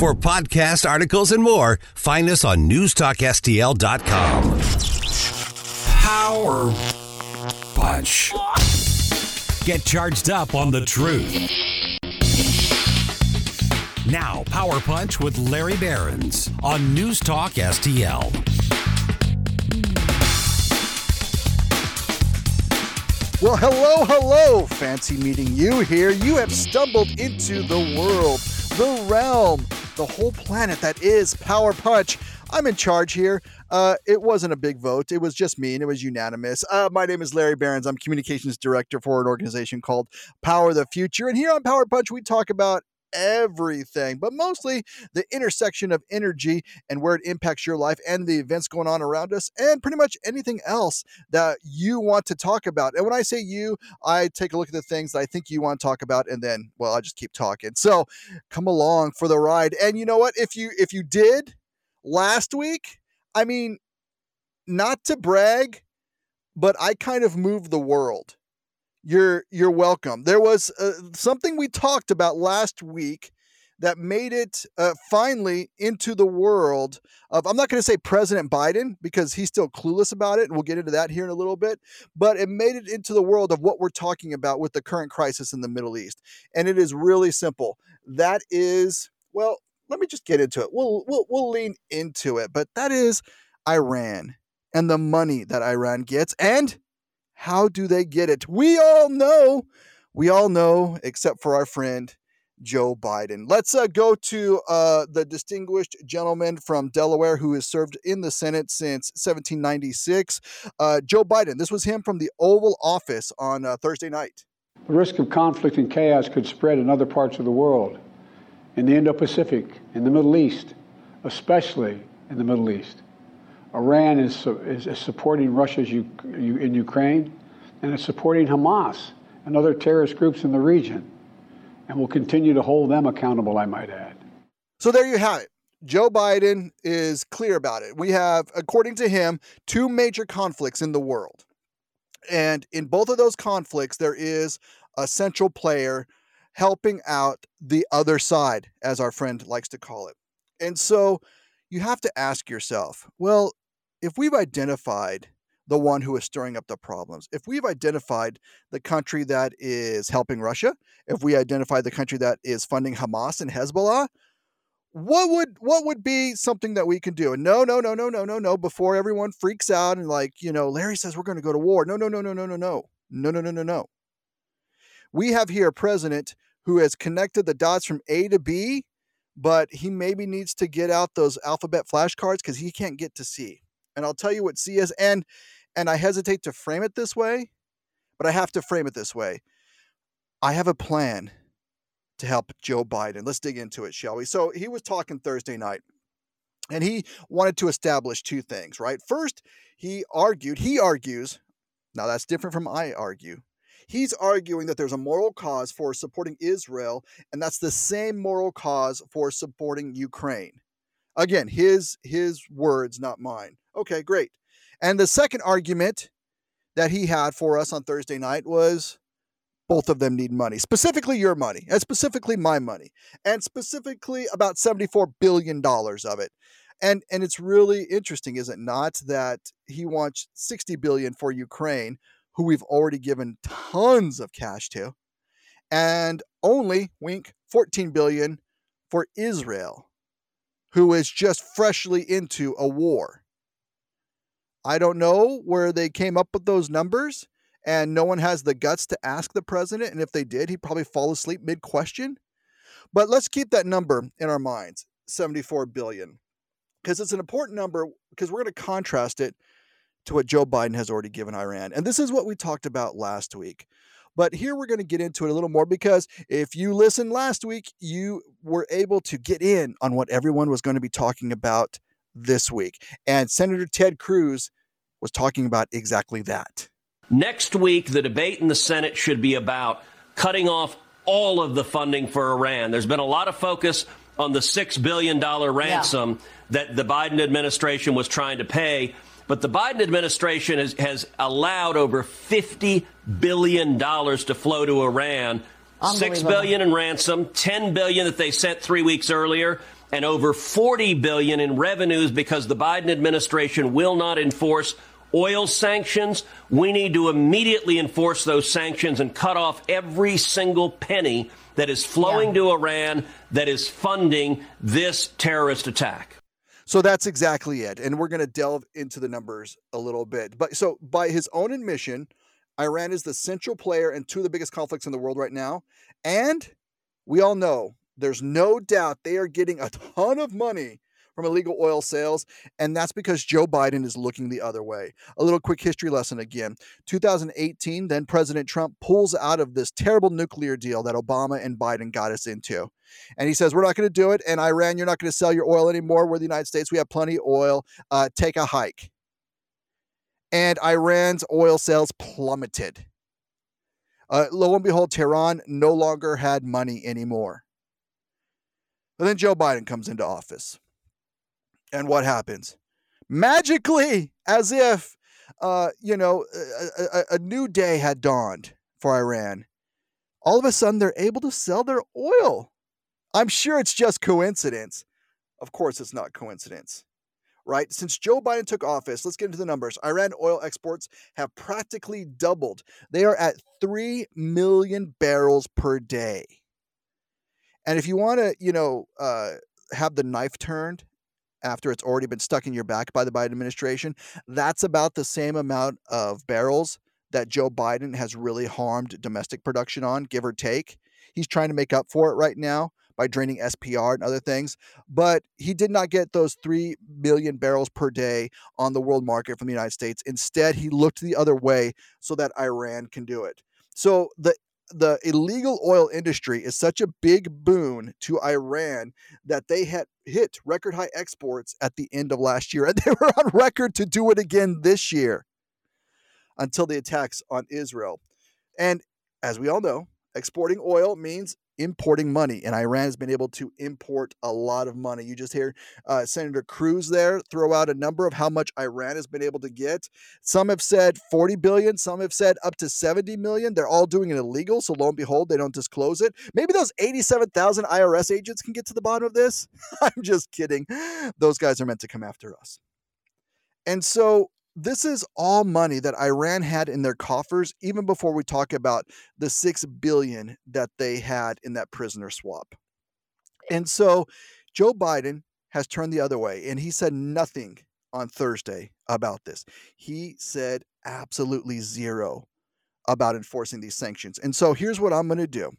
For podcasts, articles, and more, find us on newstalkstl.com. Power Punch. Get charged up on the truth. Now, Power Punch with Larry Behrens on Newstalk STL. Well, hello, hello. Fancy meeting you here. You have stumbled into the world, the realm, the whole planet that is Power Punch. I'm in charge here. It wasn't a big vote. It was just me, and it was unanimous. My name is Larry Behrens. I'm communications director for an organization called Power the Future. And here on Power Punch, we talk about everything, but mostly the intersection of energy and where it impacts your life and the events going on around us and pretty much anything else that you want to talk about. And when I say you, I take a look at the things that I think you want to talk about, and then, well, I just keep talking. So come along for the ride. And you know what? If you did last week, I mean, not to brag, but I kind of moved the world. You're welcome. There was something we talked about last week that made it finally into the world of, I'm not going to say President Biden because he's still clueless about it, and we'll get into that here in a little bit, but it made it into the world of what we're talking about with the current crisis in the Middle East. And it is really simple. That is, well, let me just get into it. We'll lean into it, but that is Iran and the money that Iran gets, and how do they get it? We all know, except for our friend Joe Biden. Let's go to the distinguished gentleman from Delaware who has served in the Senate since 1796, Joe Biden. This was him from the Oval Office on Thursday night. The risk of conflict and chaos could spread in other parts of the world, in the Indo-Pacific, in the Middle East, especially in the Middle East. Iran is supporting Russia in Ukraine, and is supporting Hamas and other terrorist groups in the region, and will continue to hold them accountable, I might add. So there you have it. Joe Biden is clear about it. We have, according to him, two major conflicts in the world. And in both of those conflicts, there is a central player helping out the other side, as our friend likes to call it. And so you have to ask yourself, well, if we've identified the one who is stirring up the problems, if we've identified the country that is helping Russia, if we identify the country that is funding Hamas and Hezbollah, what would be something that we can do? And no, before everyone freaks out and Larry says we're going to go to war. No. We have here a president who has connected the dots from A to B, but he maybe needs to get out those alphabet flashcards because he can't get to C. And I'll tell you what C is. And I hesitate to frame it this way, but I have to frame it this way. I have a plan to help Joe Biden. Let's dig into it, shall we? So he was talking Thursday night, and he wanted to establish two things, right? First, he argues, now that's different from I argue. He's arguing that there's a moral cause for supporting Israel, and that's the same moral cause for supporting Ukraine. Again, his words, not mine. Okay, great. And the second argument that he had for us on Thursday night was both of them need money, specifically your money, and specifically my money, and specifically about $74 billion of it. And it's really interesting, is it not, that he wants $60 billion for Ukraine, who we've already given tons of cash to, and only, wink, $14 billion for Israel, who is just freshly into a war. I don't know where they came up with those numbers, and no one has the guts to ask the president, and if they did, he'd probably fall asleep mid-question. But let's keep that number in our minds, $74 billion, because it's an important number, because we're going to contrast it to what Joe Biden has already given Iran. And this is what we talked about last week. But here we're going to get into it a little more, because if you listened last week, you were able to get in on what everyone was going to be talking about this week. And Senator Ted Cruz was talking about exactly that. Next week, the debate in the Senate should be about cutting off all of the funding for Iran. There's been a lot of focus on the $6 billion ransom that the Biden administration was trying to pay. But the Biden administration has allowed over $50 billion to flow to Iran, $6 billion in ransom, $10 billion that they sent 3 weeks earlier, and over $40 billion in revenues because the Biden administration will not enforce oil sanctions. We need to immediately enforce those sanctions and cut off every single penny that is flowing to Iran that is funding this terrorist attack. So that's exactly it. And we're going to delve into the numbers a little bit. But so by his own admission, Iran is the central player in two of the biggest conflicts in the world right now. And we all know there's no doubt they are getting a ton of money from illegal oil sales, and that's because Joe Biden is looking the other way. A little quick history lesson again. 2018, then President Trump pulls out of this terrible nuclear deal that Obama and Biden got us into. And he says, we're not going to do it, and Iran, you're not going to sell your oil anymore. We're the United States. We have plenty of oil. Take a hike. And Iran's oil sales plummeted. Lo and behold, Tehran no longer had money anymore. But then Joe Biden comes into office. And what happens? Magically, as if, a new day had dawned for Iran. All of a sudden, they're able to sell their oil. I'm sure it's just coincidence. Of course, it's not coincidence, right? Since Joe Biden took office, let's get into the numbers. Iran oil exports have practically doubled. They are at 3 million barrels per day. And if you want to, have the knife turned, after it's already been stuck in your back by the Biden administration, that's about the same amount of barrels that Joe Biden has really harmed domestic production on, give or take. He's trying to make up for it right now by draining SPR and other things. But he did not get those 3 million barrels per day on the world market from the United States. Instead, he looked the other way so that Iran can do it. So the illegal oil industry is such a big boon to Iran that they had hit record high exports at the end of last year. And they were on record to do it again this year until the attacks on Israel. And as we all know, exporting oil means importing money. And Iran has been able to import a lot of money. You just hear Senator Cruz there throw out a number of how much Iran has been able to get. Some have said 40 billion. Some have said up to 70 million. They're all doing it illegal. So lo and behold, they don't disclose it. Maybe those 87,000 IRS agents can get to the bottom of this. I'm just kidding. Those guys are meant to come after us. And so this is all money that Iran had in their coffers, even before we talk about the 6 billion that they had in that prisoner swap. And so Joe Biden has turned the other way, and he said nothing on Thursday about this. He said absolutely zero about enforcing these sanctions. And so here's what I'm going to do.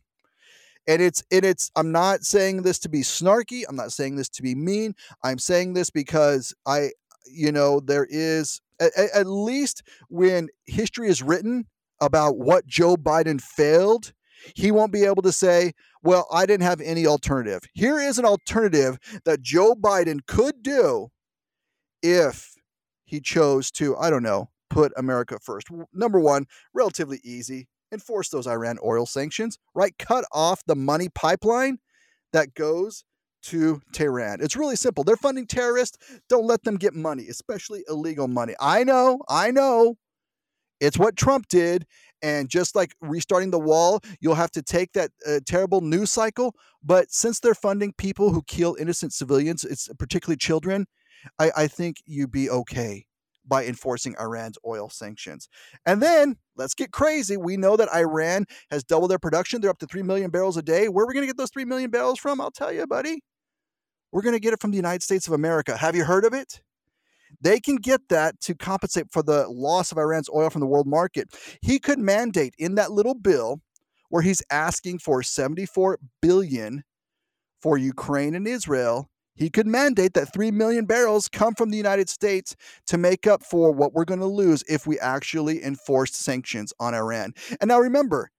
And I'm not saying this to be snarky. I'm not saying this to be mean. I'm saying this because there is, at least when history is written about what Joe Biden failed, he won't be able to say, well, I didn't have any alternative. Here is an alternative that Joe Biden could do if he chose to, put America first. Number one, relatively easy, enforce those Iran oil sanctions, right? Cut off the money pipeline that goes to Tehran. It's really simple. They're funding terrorists. Don't let them get money, especially illegal money. I know. It's what Trump did. And just like restarting the wall, you'll have to take that terrible news cycle. But since they're funding people who kill innocent civilians, it's particularly children, I think you'd be okay by enforcing Iran's oil sanctions. And then let's get crazy. We know that Iran has doubled their production. They're up to 3 million barrels a day. Where are we going to get those 3 million barrels from? I'll tell you, buddy. We're going to get it from the United States of America. Have you heard of it? They can get that to compensate for the loss of Iran's oil from the world market. He could mandate in that little bill where he's asking for $74 billion for Ukraine and Israel. He could mandate that 3 million barrels come from the United States to make up for what we're going to lose if we actually enforce sanctions on Iran. And now remember,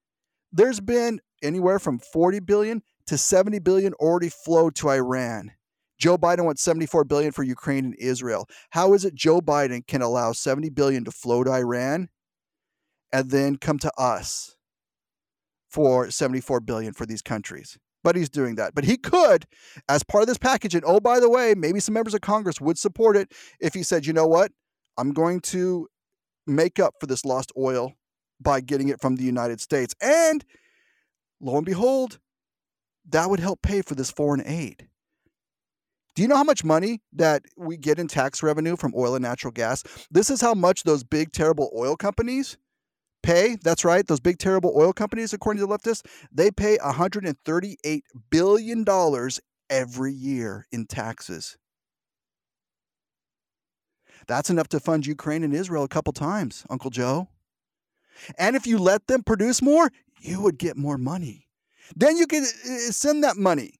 there's been anywhere from 40 billion to 70 billion already flow to Iran. Joe Biden wants 74 billion for Ukraine and Israel. How is it Joe Biden can allow 70 billion to flow to Iran and then come to us for 74 billion for these countries? But he's doing that. But he could, as part of this package, and oh, by the way, maybe some members of Congress would support it if he said, you know what, I'm going to make up for this lost oil by getting it from the United States. And lo and behold, that would help pay for this foreign aid. Do you know how much money that we get in tax revenue from oil and natural gas? This is how much those big, terrible oil companies pay. That's right. Those big, terrible oil companies, according to the leftists, they pay $138 billion every year in taxes. That's enough to fund Ukraine and Israel a couple times, Uncle Joe. And if you let them produce more, you would get more money. Then you could send that money.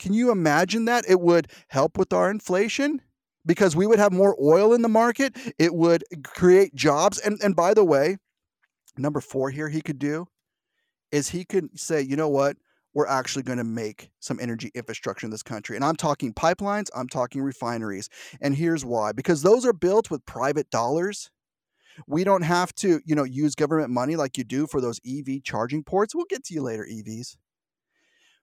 Can you imagine that? It would help with our inflation because we would have more oil in the market. It would create jobs. And by the way, number four here he could do is he could say, you know what? We're actually going to make some energy infrastructure in this country. And I'm talking pipelines. I'm talking refineries. And here's why. Because those are built with private dollars. We don't have to, you know, use government money like you do for those EV charging ports. We'll get to you later, EVs.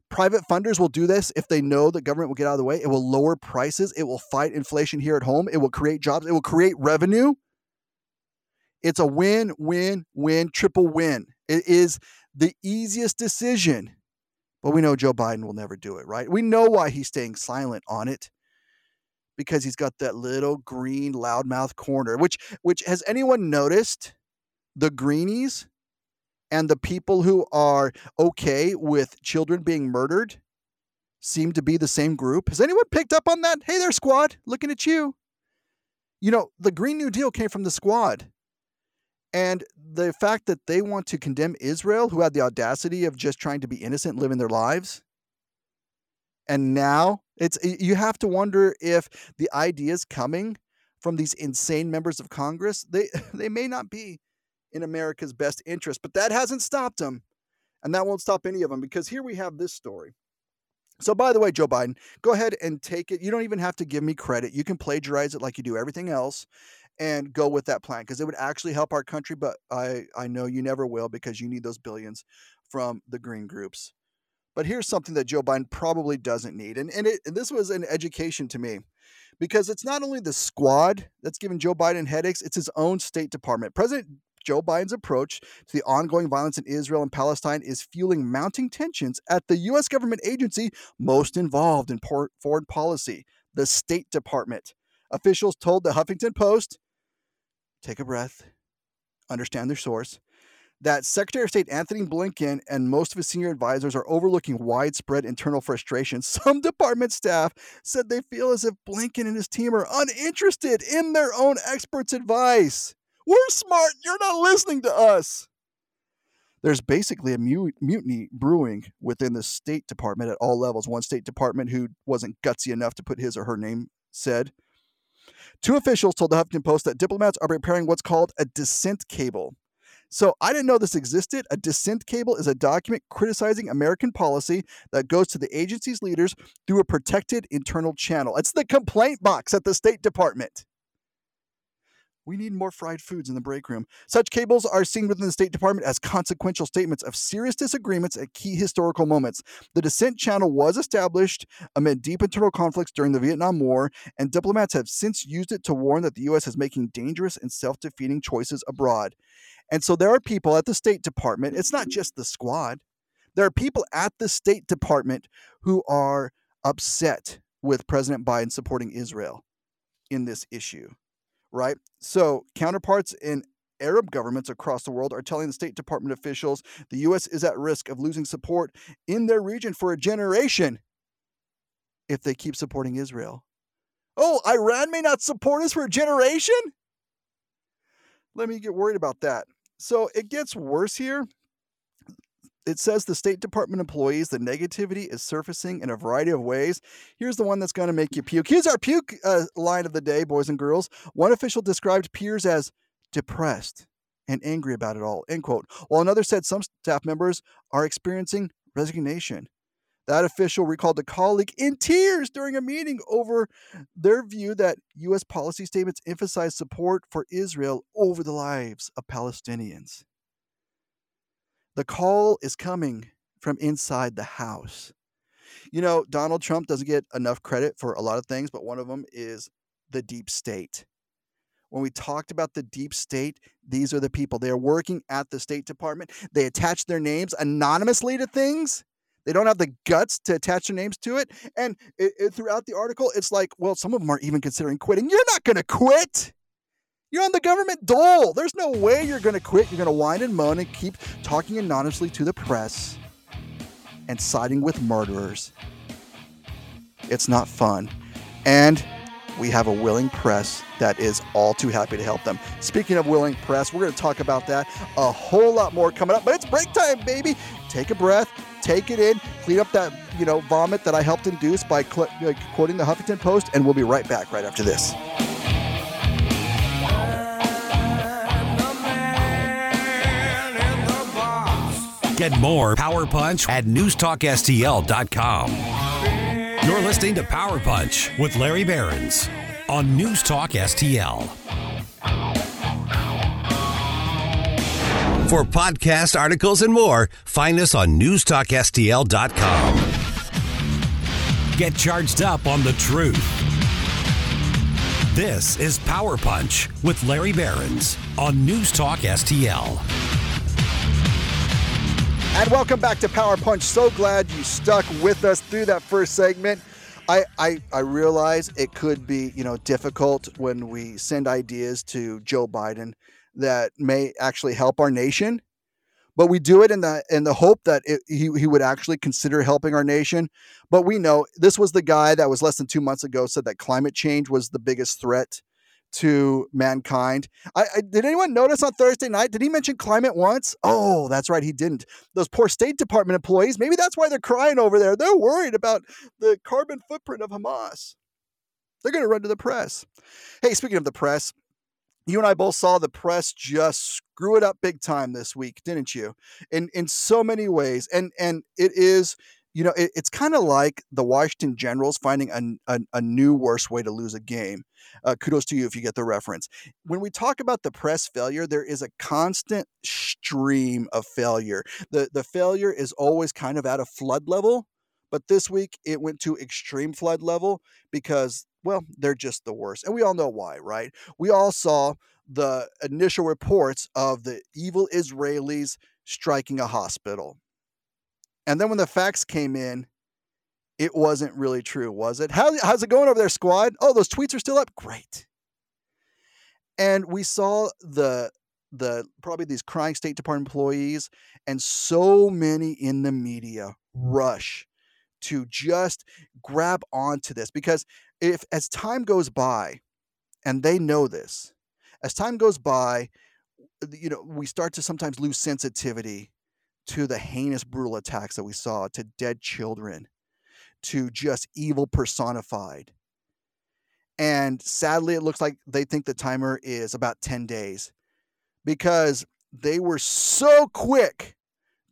Private funders will do this if they know the government will get out of the way. It will lower prices. It will fight inflation here at home. It will create jobs. It will create revenue. It's a win, win, win, triple win. It is the easiest decision. But we know Joe Biden will never do it, right? We know why he's staying silent on it. Because he's got that little green loudmouth corner, which has anyone noticed the greenies and the people who are okay with children being murdered seem to be the same group? Has anyone picked up on that? Hey there, squad, looking at you. You know, the Green New Deal came from the squad. And the fact that they want to condemn Israel, who had the audacity of just trying to be innocent, living their lives. And now it's, you have to wonder if the ideas coming from these insane members of Congress, they may not be in America's best interest, but that hasn't stopped them. And that won't stop any of them, because here we have this story. So by the way, Joe Biden, go ahead and take it. You don't even have to give me credit. You can plagiarize it like you do everything else and go with that plan, because it would actually help our country. But I know you never will, because you need those billions from the green groups. But here's something that Joe Biden probably doesn't need. And this was an education to me, because it's not only the squad that's giving Joe Biden headaches, it's his own State Department. President Joe Biden's approach to the ongoing violence in Israel and Palestine is fueling mounting tensions at the U.S. government agency most involved in foreign policy, the State Department. Officials told the Huffington Post, take a breath, understand their source, that Secretary of State Anthony Blinken and most of his senior advisors are overlooking widespread internal frustration. Some department staff said they feel as if Blinken and his team are uninterested in their own experts' advice. We're smart. You're not listening to us. There's basically a mutiny brewing within the State Department at all levels. One State Department who wasn't gutsy enough to put his or her name said. Two officials told the Huffington Post that diplomats are preparing what's called a dissent cable. So I didn't know this existed. A dissent cable is a document criticizing American policy that goes to the agency's leaders through a protected internal channel. It's the complaint box at the State Department. We need more fried foods in the break room. Such cables are seen within the State Department as consequential statements of serious disagreements at key historical moments. The dissent channel was established amid deep internal conflicts during the Vietnam War, and diplomats have since used it to warn that the U.S. is making dangerous and self-defeating choices abroad. And so there are people at the State Department. It's not just the squad. There are people at the State Department who are upset with President Biden supporting Israel in this issue, right? So counterparts in Arab governments across the world are telling the State Department officials the U.S. is at risk of losing support in their region for a generation if they keep supporting Israel. Oh, Iran may not support us for a generation? Let me get worried about that. So it gets worse here. It says the State Department employees, the negativity is surfacing in a variety of ways. Here's the one that's going to make you puke. Here's our puke line of the day, boys and girls. One official described peers as depressed and angry about it all, end quote. While another said some staff members are experiencing resignation. That official recalled a colleague in tears during a meeting over their view that U.S. policy statements emphasize support for Israel over the lives of Palestinians. The call is coming from inside the house. You know, Donald Trump doesn't get enough credit for a lot of things, but one of them is the deep state. When we talked about the deep state, these are the people. They are working at the State Department. They attach their names anonymously to things. They don't have the guts to attach their names to it. And throughout the article, it's like, well, some of them are even considering quitting. You're not going to quit. You're on the government dole. There's no way you're going to quit. You're going to whine and moan and keep talking anonymously to the press and siding with murderers. It's not fun. And we have a willing press that is all too happy to help them. Speaking of willing press, we're going to talk about that a whole lot more coming up. But it's break time, baby. Take a breath. Take it in. Clean up that, vomit that I helped induce by quoting the Huffington Post. And we'll be right back right after this. Get more Power Punch at newstalkstl.com. You're listening to Power Punch with Larry Behrens on Newstalk STL. For podcast articles and more, find us on newstalkstl.com. Get charged up on the truth. This is Power Punch with Larry Behrens on Newstalk STL. And welcome back to Power Punch. So glad you stuck with us through that first segment. I realize it could be, difficult when we send ideas to Joe Biden that may actually help our nation, but we do it in the hope that he would actually consider helping our nation. But we know this was the guy that was less than 2 months ago said that climate change was the biggest threat to mankind. Did anyone notice on Thursday night? Did he mention climate once? Oh, that's right. He didn't. Those poor State Department employees. Maybe that's why they're crying over there. They're worried about the carbon footprint of Hamas. They're going to run to the press. Hey, speaking of the press, you and I both saw the press just screw it up big time this week, didn't you? In so many ways. And it is, it's kind of like the Washington Generals finding a new worse way to lose a game. Kudos to you if you get the reference. When we talk about the press failure, there is a constant stream of failure. The failure is always kind of at a flood level, but this week it went to extreme flood level because, well, they're just the worst. And we all know why, right? We all saw the initial reports of the evil Israelis striking a hospital. And then when the facts came in, it wasn't really true, was it? How's it going over there, squad? Oh, those tweets are still up? Great. And we saw the probably these crying State Department employees and so many in the media rush to just grab onto this. Because as time goes by, and they know this, as time goes by, we start to sometimes lose sensitivity to the heinous, brutal attacks that we saw, to dead children, to just evil personified. And sadly, it looks like they think the timer is about 10 days because they were so quick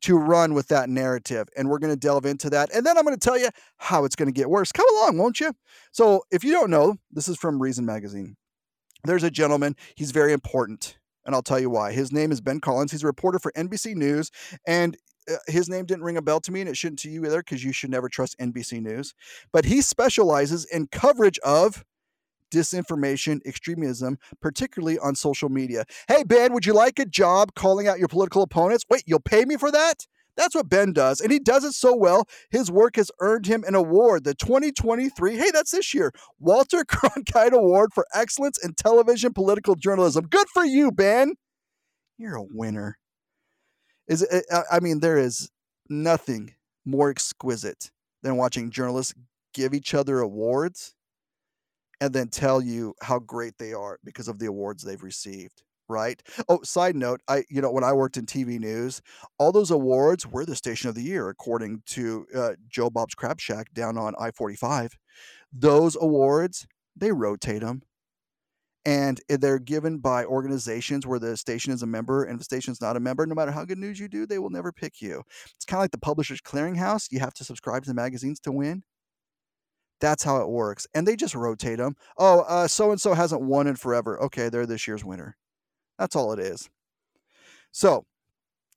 to run with that narrative. And we're going to delve into that. And then I'm going to tell you how it's going to get worse. Come along, won't you? So if you don't know, this is from Reason Magazine. There's a gentleman. He's very important. And I'll tell you why. His name is Ben Collins. He's a reporter for NBC News. And his name didn't ring a bell to me, and it shouldn't to you either, because you should never trust NBC News. But he specializes in coverage of disinformation, extremism, particularly on social media. Hey, Ben, would you like a job calling out your political opponents? Wait, you'll pay me for that? That's what Ben does, and he does it so well. His work has earned him an award, the 2023, hey, that's this year, Walter Cronkite Award for Excellence in Television Political Journalism. Good for you, Ben. You're a winner. There is nothing more exquisite than watching journalists give each other awards and then tell you how great they are because of the awards they've received. Right. Oh, side note, when I worked in TV news, all those awards were the station of the year, according to Joe Bob's Crab Shack down on I-45. Those awards, they rotate them, and they're given by organizations where the station is a member, and if the station's not a member, no matter how good news you do, they will never pick you. It's kind of like the Publishers Clearinghouse. You have to subscribe to the magazines to win. That's how it works. And they just rotate them. Oh, so-and-so hasn't won in forever. Okay, they're this year's winner. That's all it is. So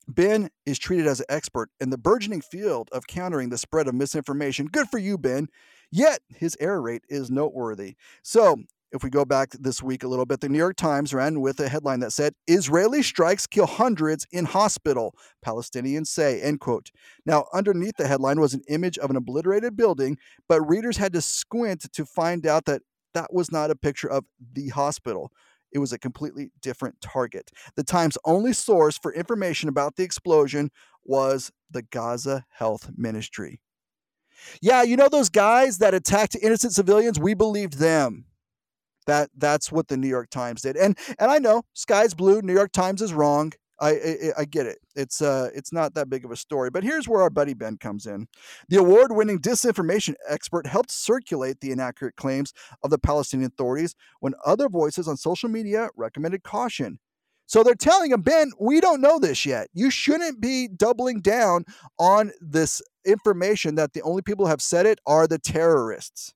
Ben is treated as an expert in the burgeoning field of countering the spread of misinformation. Good for you, Ben. Yet his error rate is noteworthy. So If we go back this week a little bit, the New York Times ran with a headline that said, Israeli strikes kill hundreds in hospital, Palestinians say, end quote. Now, underneath the headline was an image of an obliterated building, but readers had to squint to find out that that was not a picture of the hospital. It was a completely different target. The Times' only source for information about the explosion was the Gaza Health Ministry. Yeah, you know those guys that attacked innocent civilians? We believed them. That's what the New York Times did. And I know, sky's blue, New York Times is wrong. I get it. It's not that big of a story. But here's where our buddy Ben comes in. The award-winning disinformation expert helped circulate the inaccurate claims of the Palestinian authorities when other voices on social media recommended caution. So they're telling him, Ben, we don't know this yet. You shouldn't be doubling down on this information that the only people who have said it are the terrorists.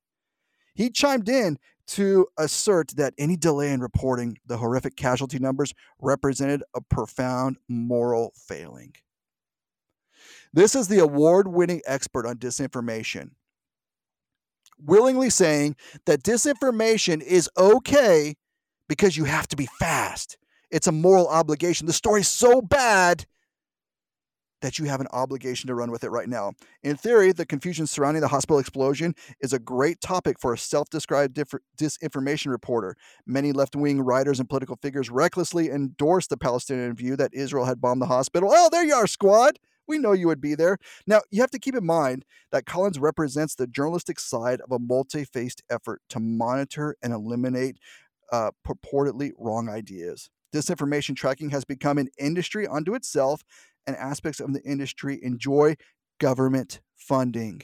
He chimed in to assert that any delay in reporting the horrific casualty numbers represented a profound moral failing. This is the award-winning expert on disinformation, willingly saying that disinformation is okay because you have to be fast. It's a moral obligation. The story's so bad that you have an obligation to run with it right now. In theory, the confusion surrounding the hospital explosion is a great topic for a self-described disinformation reporter. Many left-wing writers and political figures recklessly endorsed the Palestinian view that Israel had bombed the hospital. Oh, there you are, squad. We know you would be there. Now, you have to keep in mind that Collins represents the journalistic side of a multi-faced effort to monitor and eliminate purportedly wrong ideas. Disinformation tracking has become an industry unto itself, and aspects of the industry enjoy government funding.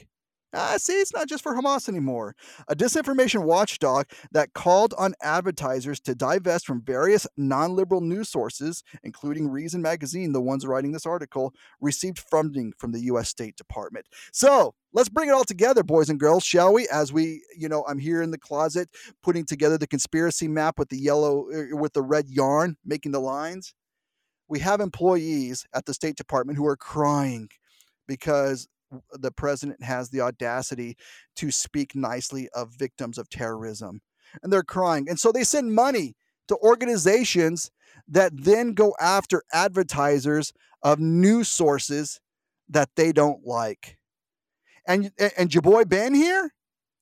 See, it's not just for Hamas anymore. A disinformation watchdog that called on advertisers to divest from various non-liberal news sources, including Reason Magazine, the ones writing this article, received funding from the U.S. State Department. So let's bring it all together, boys and girls, shall we? As we, you know, I'm here in the closet putting together the conspiracy map with the yellow, with the red yarn, making the lines. We have employees at the State Department who are crying because the president has the audacity to speak nicely of victims of terrorism. And they're crying. And so they send money to organizations that then go after advertisers of news sources that they don't like. And your boy Ben here,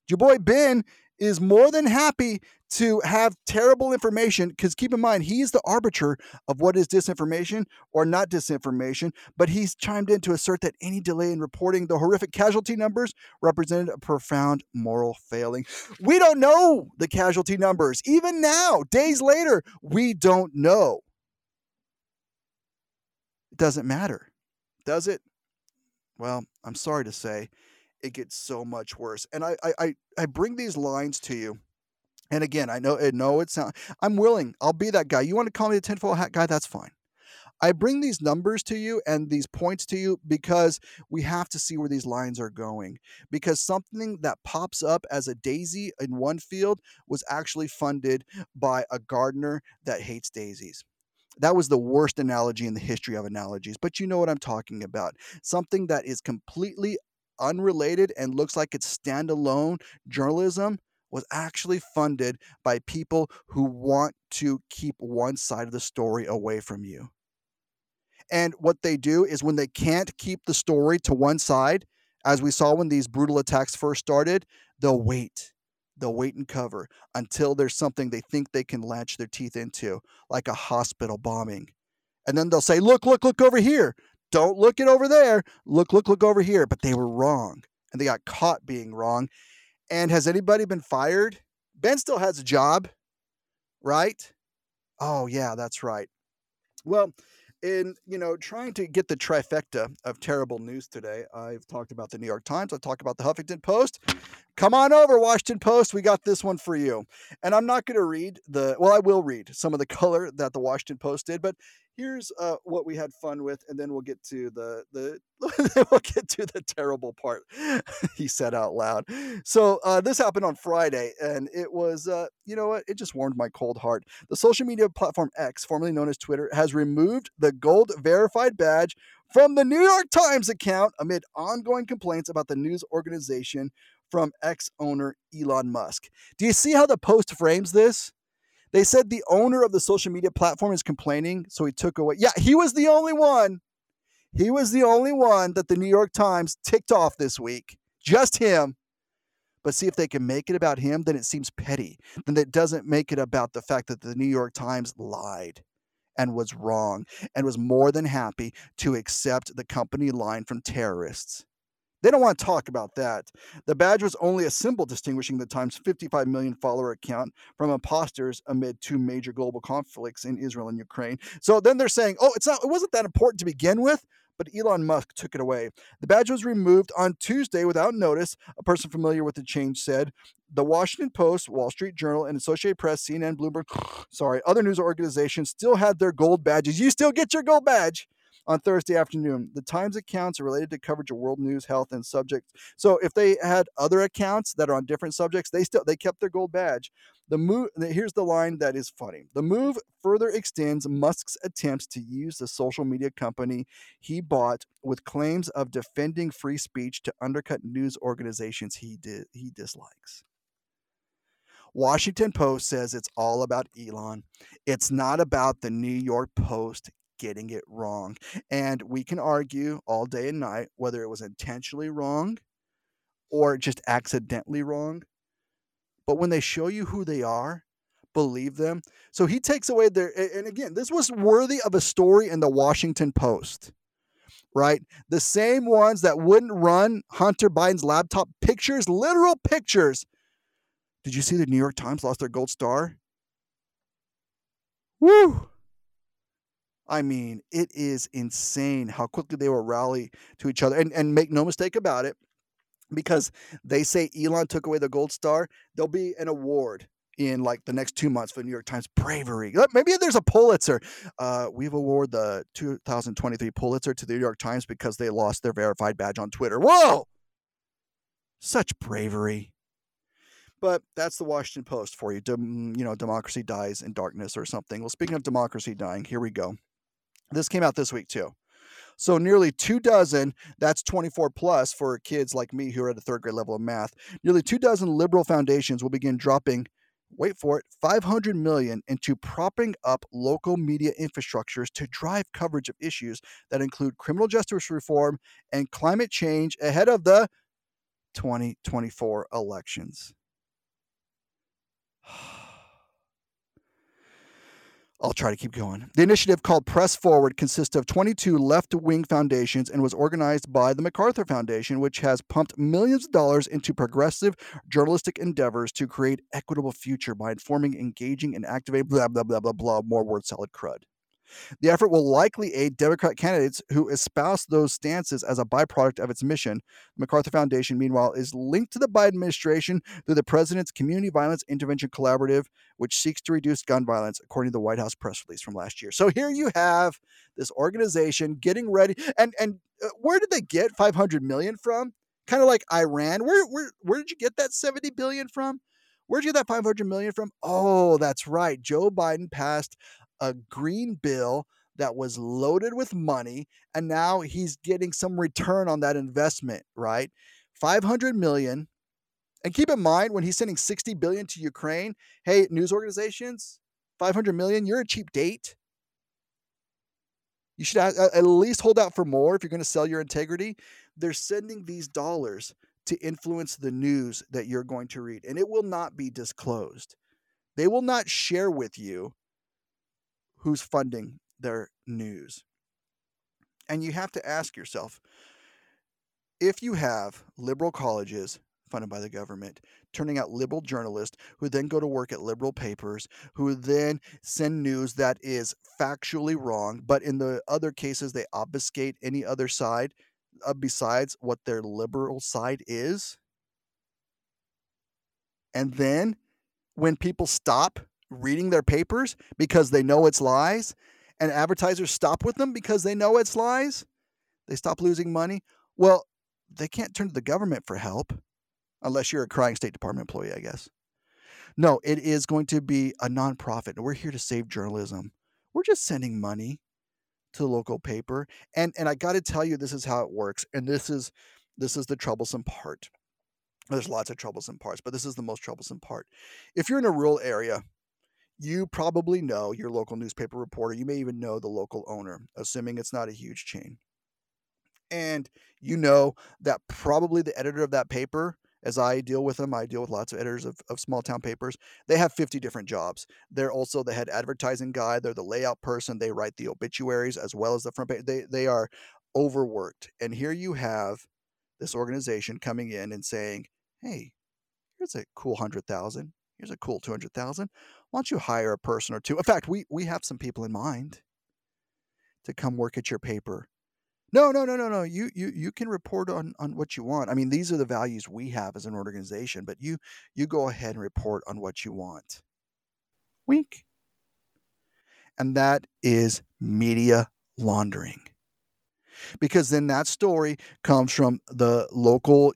your boy Ben is more than happy to have terrible information, because keep in mind, he's the arbiter of what is disinformation or not disinformation, but he's chimed in to assert that any delay in reporting the horrific casualty numbers represented a profound moral failing. We don't know the casualty numbers. Even now, days later, we don't know. It doesn't matter, does it? Well, I'm sorry to say, it gets so much worse. And I bring these lines to you. And again, I know it sounds, I'm willing. I'll be that guy. You want to call me the tinfoil hat guy? That's fine. I bring these numbers to you and these points to you because we have to see where these lines are going. Because something that pops up as a daisy in one field was actually funded by a gardener that hates daisies. That was the worst analogy in the history of analogies. But you know what I'm talking about. Something that is completely unrelated and looks like it's standalone journalism was actually funded by people who want to keep one side of the story away from you. And what they do is when they can't keep the story to one side, as we saw when these brutal attacks first started, they'll wait. They'll wait and cover until there's something they think they can latch their teeth into, like a hospital bombing. And then they'll say, look over here. Don't look it over there. Look over here. But they were wrong. And they got caught being wrong. And has anybody been fired? Ben still has a job, right? Oh, yeah, that's right. Well, in, you know, trying to get the trifecta of terrible news today, I've talked about the New York Times. I've talked about the Huffington Post. Come on over, Washington Post. We got this one for you. And I'm not going to read I will read some of the color that the Washington Post did, but here's what we had fun with, and then we'll get to we'll get to the terrible part. He said out loud. So this happened on Friday, and it was you know what? It just warmed my cold heart. The social media platform X, formerly known as Twitter, has removed the gold verified badge from the New York Times account amid ongoing complaints about the news organization from ex-owner Elon Musk. Do you see how the Post frames this? They said the owner of the social media platform is complaining, so he took away. Yeah, he was the only one. He was the only one that the New York Times ticked off this week. Just him. But see, if they can make it about him, then it seems petty. Then it doesn't make it about the fact that the New York Times lied and was wrong and was more than happy to accept the company line from terrorists. They don't want to talk about that. The badge was only a symbol distinguishing the Times' 55 million follower account from imposters amid two major global conflicts in Israel and Ukraine. So then they're saying, oh, it wasn't that important to begin with. But Elon Musk took it away. The badge was removed on Tuesday without notice, a person familiar with the change said. The Washington Post, Wall Street Journal, and Associated Press, CNN, Bloomberg, other news organizations still had their gold badges. You still get your gold badge on Thursday afternoon. The Times accounts are related to coverage of world news, health, and subjects. So if they had other accounts that are on different subjects, they kept their gold badge. The move, here's the line that is funny. The move further extends Musk's attempts to use the social media company he bought with claims of defending free speech to undercut news organizations he dislikes. Washington Post says it's all about Elon. It's not about the New York Post getting it wrong. And we can argue all day and night whether it was intentionally wrong or just accidentally wrong. But when they show you who they are, believe them. So he takes away their, and again, this was worthy of a story in the Washington Post, right? The same ones that wouldn't run Hunter Biden's laptop pictures, literal pictures. Did you see the New York Times lost their gold star? Woo! I mean, it is insane how quickly they will rally to each other. And make no mistake about it, because they say Elon took away the gold star, there'll be an award in like the next 2 months for the New York Times bravery. Maybe there's a Pulitzer. We've awarded the 2023 Pulitzer to the New York Times because they lost their verified badge on Twitter. Whoa! Such bravery. But that's the Washington Post for you. Democracy dies in darkness or something. Well, speaking of democracy dying, here we go. This came out this week too. So nearly 24, that's 24 plus for kids like me who are at a third grade level of math, nearly 24 liberal foundations will begin dropping, wait for it, $500 million into propping up local media infrastructures to drive coverage of issues that include criminal justice reform and climate change ahead of the 2024 elections. I'll try to keep going. The initiative, called Press Forward, consists of 22 left-wing foundations and was organized by the MacArthur Foundation, which has pumped millions of dollars into progressive journalistic endeavors to create equitable future by informing, engaging, and activating blah, blah, blah, blah, blah, more word salad crud. The effort will likely aid Democrat candidates who espouse those stances as a byproduct of its mission. The MacArthur Foundation, meanwhile, is linked to the Biden administration through the president's Community Violence Intervention Collaborative, which seeks to reduce gun violence, according to the White House press release from last year. So here you have this organization getting ready. And where did they get $500 million from? Kind of like Iran. Where did you get that $70 billion from? Where'd you get that $500 million from? Oh, that's right. Joe Biden passed a green bill that was loaded with money, and now he's getting some return on that investment, right? $500 million. And keep in mind, when he's sending $60 billion to Ukraine, hey, news organizations, $500 million, you're a cheap date. You should at least hold out for more if you're going to sell your integrity. They're sending these dollars to influence the news that you're going to read, and it will not be disclosed. They will not share with you who's funding their news. And you have to ask yourself, if you have liberal colleges funded by the government turning out liberal journalists who then go to work at liberal papers, who then send news that is factually wrong, but in the other cases they obfuscate any other side besides what their liberal side is. And then when people stop reading their papers because they know it's lies, and advertisers stop with them because they know it's lies, they stop losing money. Well, they can't turn to the government for help unless you're a crying State Department employee, I guess. No, it is going to be a nonprofit, and we're here to save journalism. We're just sending money to the local paper. And I got to tell you, this is how it works. And this is the troublesome part. There's lots of troublesome parts, but this is the most troublesome part. If you're in a rural area, you probably know your local newspaper reporter. You may even know the local owner, assuming it's not a huge chain. And you know that probably the editor of that paper, as I deal with them, I deal with lots of editors of small town papers. They have 50 different jobs. They're also the head advertising guy. They're the layout person. They write the obituaries as well as the front page. They are overworked. And here you have this organization coming in and saying, hey, here's a cool 100,000. Here's a cool 200,000. Why don't you hire a person or two? In fact, we have some people in mind to come work at your paper. No. You can report on what you want. I mean, these are the values we have as an organization, but you go ahead and report on what you want. Wink. And that is media laundering. Because then that story comes from the local,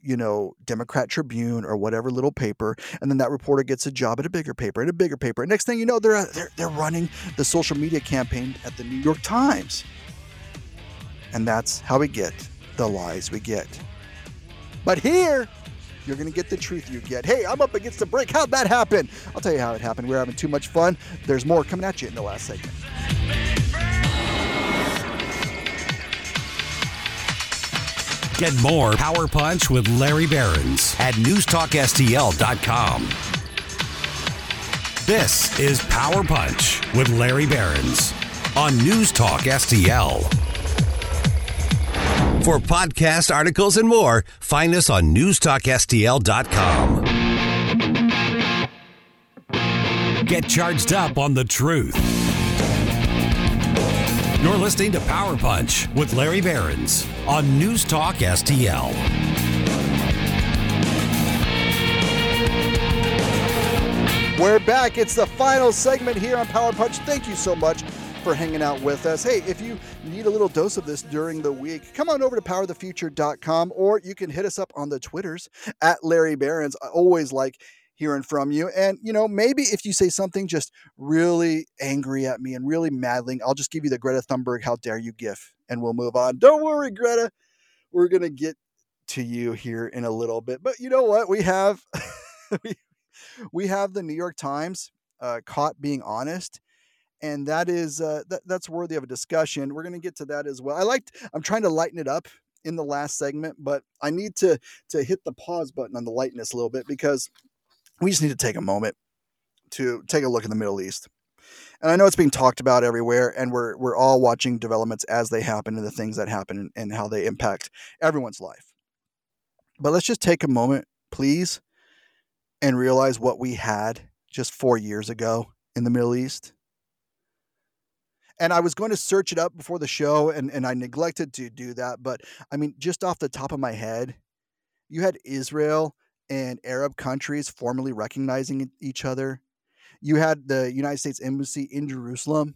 Democrat Tribune or whatever little paper. And then that reporter gets a job at a bigger paper, and a bigger paper. And next thing you know, they're running the social media campaign at the New York Times. And that's how we get the lies we get. But here, you're going to get the truth you get. Hey, I'm up against the break. How'd that happen? I'll tell you how it happened. We're having too much fun. There's more coming at you in the last segment. Get more Power Punch with Larry Behrens at newstalkstl.com. This is Power Punch with Larry Behrens on Newstalk STL. For podcasts, articles, and more, find us on newstalkstl.com. Get charged up on the truth. You're listening to Power Punch with Larry Behrens on Newstalk STL. We're back. It's the final segment here on Power Punch. Thank you so much for hanging out with us. Hey, if you need a little dose of this during the week, come on over to powerthefuture.com, or you can hit us up on the Twitters at Larry Behrens. I always like hearing from you. And, maybe if you say something just really angry at me and really maddening, I'll just give you the Greta Thunberg, how dare you gif, and we'll move on. Don't worry, Greta. We're going to get to you here in a little bit. But you know what? We have we have the New York Times caught being honest. And that is that's worthy of a discussion. We're going to get to that as well. I'm trying to lighten it up in the last segment, but I need to hit the pause button on the lightness a little bit, because we just need to take a moment to take a look at the Middle East. And I know it's being talked about everywhere, and we're all watching developments as they happen and the things that happen and how they impact everyone's life. But let's just take a moment, please, and realize what we had just 4 years ago in the Middle East. And I was going to search it up before the show, and I neglected to do that. But, I mean, just off the top of my head, you had Israel and Arab countries formally recognizing each other. You had the United States Embassy in Jerusalem.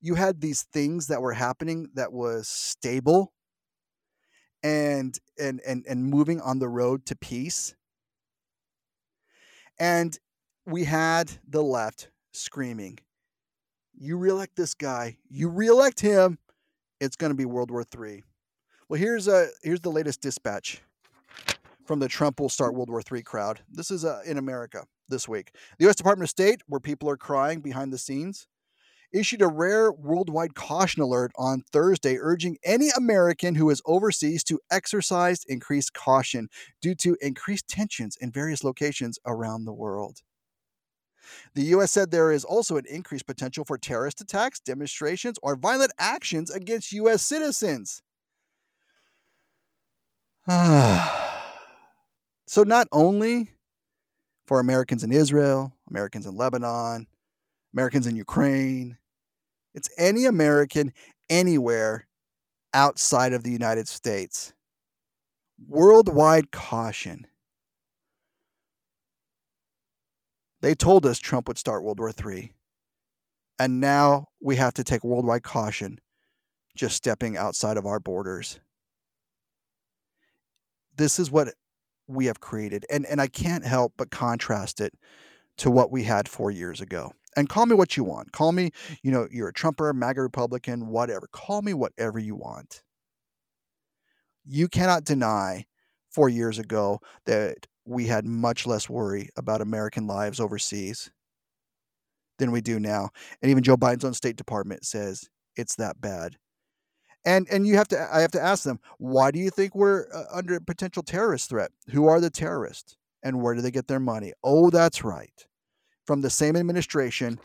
You had these things that were happening that was stable and moving on the road to peace. And we had the left screaming, you re-elect this guy, you re-elect him, it's going to be World War III. Well, here's the latest dispatch from the Trump will start World War III crowd. This is in America this week. The U.S. Department of State, where people are crying behind the scenes, issued a rare worldwide caution alert on Thursday, urging any American who is overseas to exercise increased caution due to increased tensions in various locations around the world. The U.S. said there is also an increased potential for terrorist attacks, demonstrations, or violent actions against U.S. citizens. So not only for Americans in Israel, Americans in Lebanon, Americans in Ukraine, it's any American anywhere outside of the United States. Worldwide caution. They told us Trump would start World War III. And now we have to take worldwide caution just stepping outside of our borders. This is what we have created. And I can't help but contrast it to what we had 4 years ago. And call me what you want. Call me, you're a Trumper, MAGA Republican, whatever. Call me whatever you want. You cannot deny 4 years ago that we had much less worry about American lives overseas than we do now. And even Joe Biden's own State Department says it's that bad. And you have to, I have to ask them, why do you think we're under a potential terrorist threat? Who are the terrorists and where do they get their money? Oh, that's right. From the same administration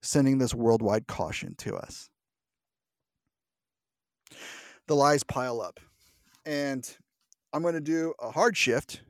sending this worldwide caution to us. The lies pile up, and I'm going to do a hard shift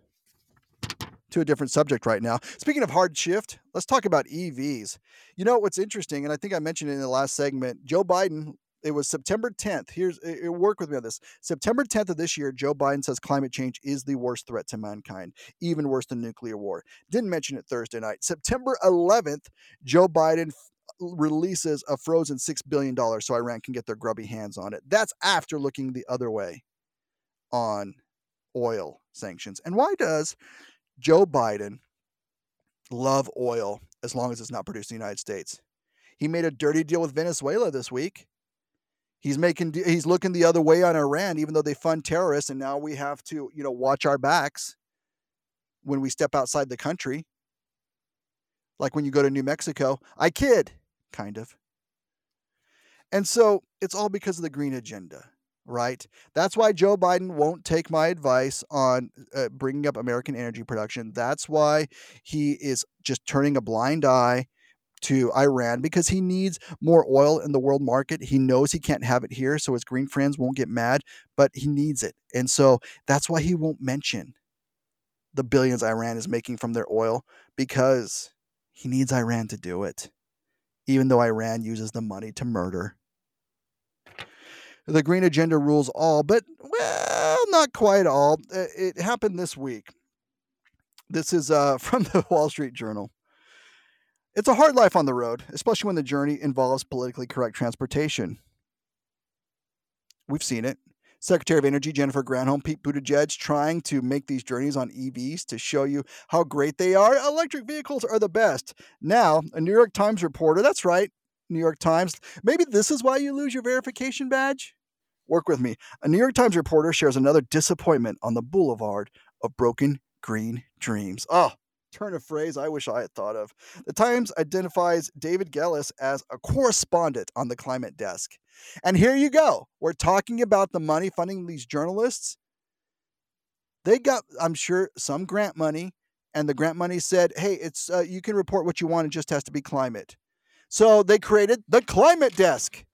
to a different subject right now. Speaking of hard shift, let's talk about EVs. You know, what's interesting, and I think I mentioned it in the last segment, Joe Biden, it was September 10th. Here's, work with me on this. September 10th of this year, Joe Biden says climate change is the worst threat to mankind, even worse than nuclear war. Didn't mention it Thursday night. September 11th, Joe Biden releases a frozen $6 billion so Iran can get their grubby hands on it. That's after looking the other way on oil sanctions. And why does Joe Biden love oil as long as it's not produced in the United States? He made a dirty deal with Venezuela this week. He's looking the other way on Iran, even though they fund terrorists. And now we have to, you know, watch our backs when we step outside the country. Like when you go to New Mexico, I kid, kind of. And so it's all because of the green agenda, right? That's why Joe Biden won't take my advice on bringing up American energy production. That's why he is just turning a blind eye to Iran, because he needs more oil in the world market. He knows he can't have it here, so his green friends won't get mad, but he needs it. And so that's why he won't mention the billions Iran is making from their oil, because he needs Iran to do it, even though Iran uses the money to murder. The green agenda rules all, but, well, not quite all. It happened this week. This is from the Wall Street Journal. It's a hard life on the road, especially when the journey involves politically correct transportation. We've seen it. Secretary of Energy Jennifer Granholm, Pete Buttigieg, trying to make these journeys on EVs to show you how great they are. Electric vehicles are the best. Now, a New York Times reporter, that's right, New York Times, maybe this is why you lose your verification badge? Work with me. A New York Times reporter shares another disappointment on the boulevard of broken green dreams. Oh, turn of phrase I wish I had thought of. The Times identifies David Gillis as a correspondent on the climate desk. And here you go. We're talking about the money funding these journalists. They got, I'm sure, some grant money, and the grant money said, hey, it's you can report what you want. It just has to be climate. So they created the climate desk.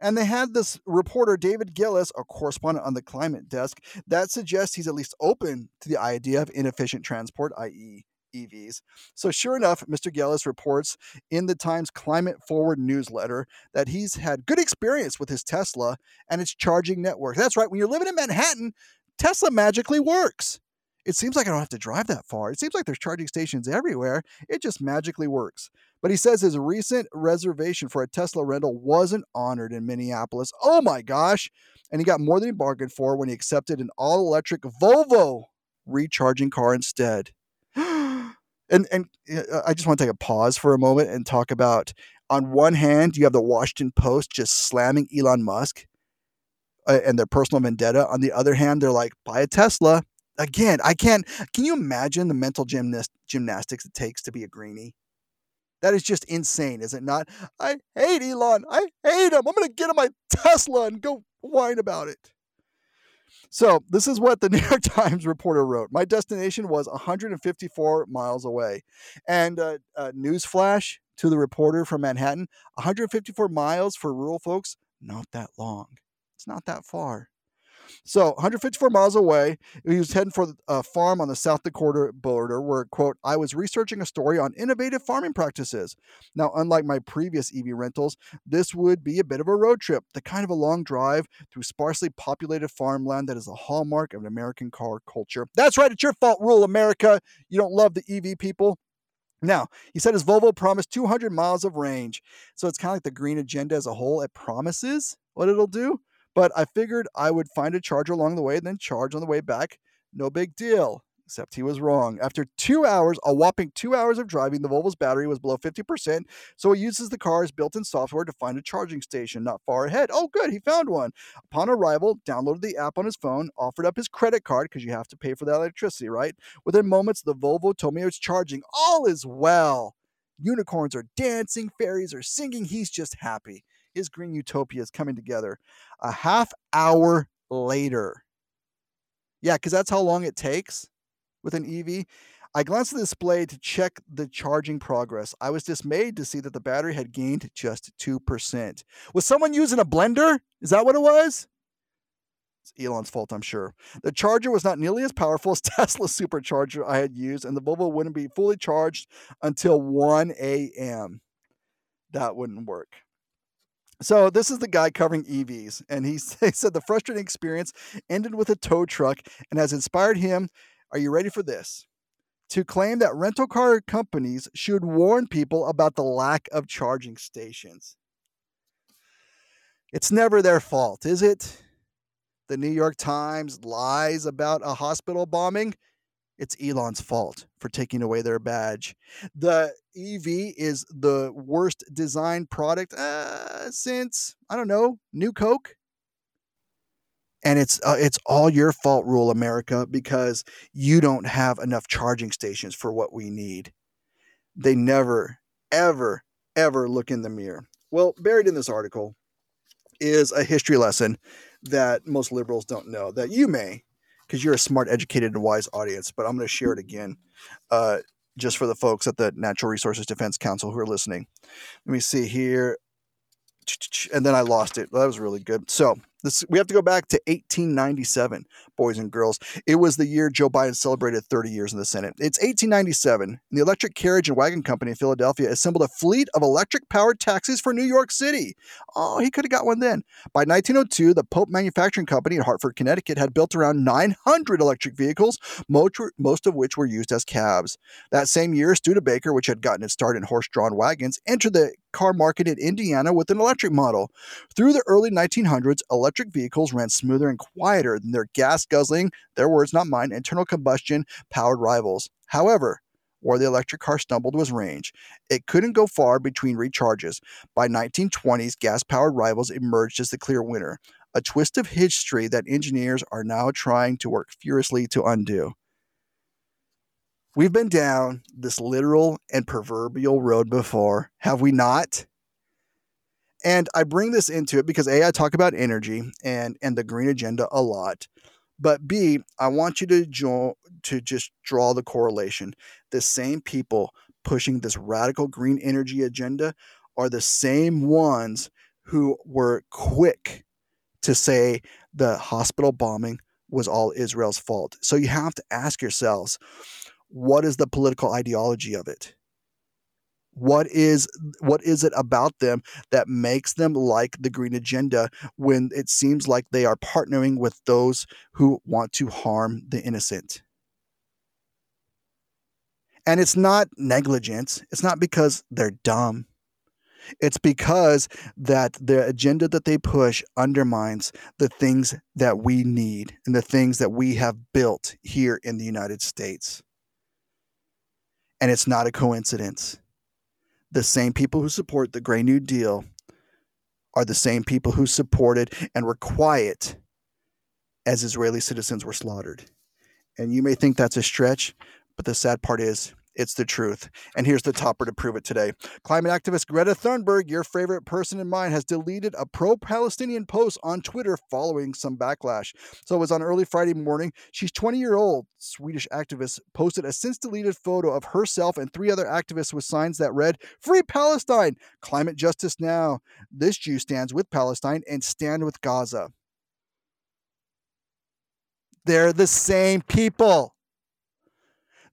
And they had this reporter, David Gillis, a correspondent on the climate desk, that suggests he's at least open to the idea of inefficient transport, i.e. EVs. So sure enough, Mr. Gillis reports in the Times Climate Forward newsletter that he's had good experience with his Tesla and its charging network. That's right. When you're living in Manhattan, Tesla magically works. It seems like I don't have to drive that far. It seems like there's charging stations everywhere. It just magically works. But he says his recent reservation for a Tesla rental wasn't honored in Minneapolis. Oh my gosh. And he got more than he bargained for when he accepted an all-electric Volvo recharging car instead. And I just want to take a pause for a moment and talk about, on one hand, you have the Washington Post just slamming Elon Musk and their personal vendetta. On the other hand, they're like, buy a Tesla. Again, can you imagine the mental gymnastics it takes to be a greenie? That is just insane, is it not? I hate Elon. I hate him. I'm going to get on my Tesla and go whine about it. So this is what the New York Times reporter wrote. My destination was 154 miles away. And newsflash to the reporter from Manhattan, 154 miles for rural folks, not that long. It's not that far. So 154 miles away, he was heading for a farm on the South Dakota border where, quote, I was researching a story on innovative farming practices. Now, unlike my previous EV rentals, this would be a bit of a road trip, the kind of a long drive through sparsely populated farmland that is a hallmark of an American car culture. That's right. It's your fault, rural America. You don't love the EV people. Now, he said his Volvo promised 200 miles of range. So it's kind of like the green agenda as a whole. It promises what it'll do. But I figured I would find a charger along the way and then charge on the way back. No big deal. except he was wrong. After 2 hours, a whopping 2 hours of driving, the Volvo's battery was below 50%, so he uses the car's built-in software to find a charging station not far ahead. Oh, good, he found one. Upon arrival, downloaded the app on his phone, offered up his credit card, because you have to pay for that electricity, right? Within moments, the Volvo told me it's charging. All is well. Unicorns are dancing, fairies are singing, he's just happy. His green utopia is coming together. A half hour later. Yeah, because that's how long it takes with an EV. I glanced at the display to check the charging progress. I was dismayed to see that the battery had gained just 2%. Was someone using a blender? Is that what it was? It's Elon's fault, I'm sure. The charger was not nearly as powerful as Tesla's supercharger I had used, and the Volvo wouldn't be fully charged until 1 a.m. That wouldn't work. So this is the guy covering EVs, and he said the frustrating experience ended with a tow truck and has inspired him, are you ready for this, to claim that rental car companies should warn people about the lack of charging stations. It's never their fault, is it? The New York Times lies about a hospital bombing. It's Elon's fault for taking away their badge. The EV is the worst designed product since, I don't know, New Coke. And it's all your fault, Rural America, because you don't have enough charging stations for what we need. They never, ever, ever look in the mirror. Well, buried in this article is a history lesson that most liberals don't know, that you may, because you're a smart, educated, and wise audience, but I'm going to share it again just for the folks at the Natural Resources Defense Council who are listening. Let me see here. And then I lost it. Well, that was really good. So we have to go back to 1897, boys and girls. It was the year Joe Biden celebrated 30 years in the Senate. It's 1897, and the Electric Carriage and Wagon Company in Philadelphia assembled a fleet of electric-powered taxis for New York City. Oh, he could have got one then. By 1902, the Pope Manufacturing Company in Hartford, Connecticut, had built around 900 electric vehicles, most of which were used as cabs. That same year, Studebaker, which had gotten its start in horse-drawn wagons, entered the car market in Indiana with an electric model. Through the early 1900s, electric vehicles ran smoother and quieter than their gas-guzzling, their words not mine, internal combustion-powered rivals. However, where the electric car stumbled was range. It couldn't go far between recharges. By 1920s, gas-powered rivals emerged as the clear winner, a twist of history that engineers are now trying to work furiously to undo. We've been down this literal and proverbial road before, have we not? And I bring this into it because A, I talk about energy and the green agenda a lot, but B, I want you to just draw the correlation. The same people pushing this radical green energy agenda are the same ones who were quick to say the hospital bombing was all Israel's fault. So you have to ask yourselves, what is the political ideology of it? What is it about them that makes them like the green agenda when it seems like they are partnering with those who want to harm the innocent? And it's not negligence. It's not because they're dumb. It's because that the agenda that they push undermines the things that we need and the things that we have built here in the United States. And it's not a coincidence. The same people who support the Green New Deal are the same people who supported and were quiet as Israeli citizens were slaughtered. And you may think that's a stretch, but the sad part is it's the truth. And here's the topper to prove it today. Climate activist Greta Thunberg, your favorite person and mine, has deleted a pro-Palestinian post on Twitter following some backlash. So it was on early Friday morning. She's 20-year-old Swedish activist posted a since-deleted photo of herself and three other activists with signs that read, "Free Palestine! Climate justice now! This Jew stands with Palestine and stand with Gaza." They're the same people.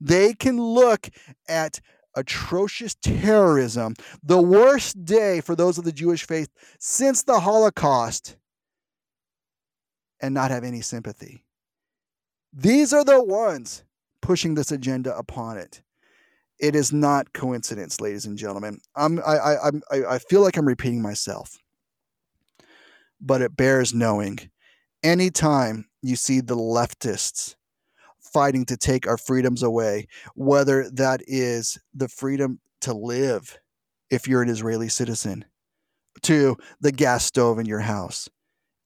They can look at atrocious terrorism, the worst day for those of the Jewish faith since the Holocaust, and not have any sympathy. These are the ones pushing this agenda upon it. It is not coincidence, ladies and gentlemen. I feel like I'm repeating myself, but it bears knowing. Anytime you see the leftists fighting to take our freedoms away, whether that is the freedom to live if you're an Israeli citizen, to the gas stove in your house.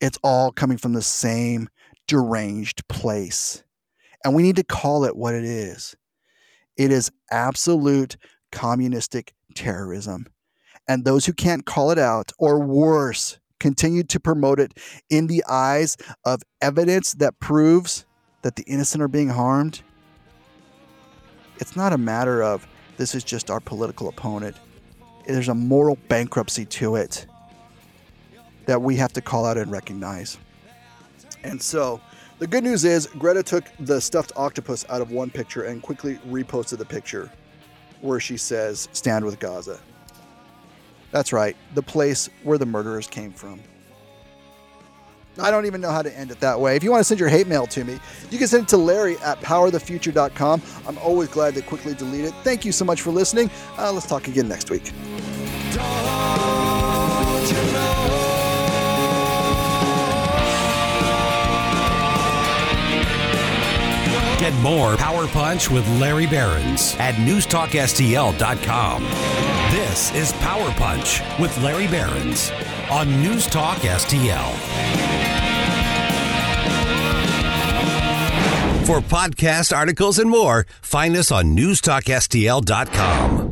It's all coming from the same deranged place. And we need to call it what it is. It is absolute communistic terrorism. And those who can't call it out, or worse, continue to promote it in the eyes of evidence that proves that the innocent are being harmed. It's not a matter of this is just our political opponent. There's a moral bankruptcy to it that we have to call out and recognize. And so the good news is Greta took the stuffed octopus out of one picture and quickly reposted the picture where she says, "Stand with Gaza." That's right, the place where the murderers came from. I don't even know how to end it that way. If you want to send your hate mail to me, you can send it to Larry at powerthefuture.com. I'm always glad to quickly delete it. Thank you so much for listening. Let's talk again next week. Get more Power Punch with Larry Behrens at newstalkstl.com. This is Power Punch with Larry Behrens on Newstalk STL. For podcast articles and more, find us on newstalkstl.com.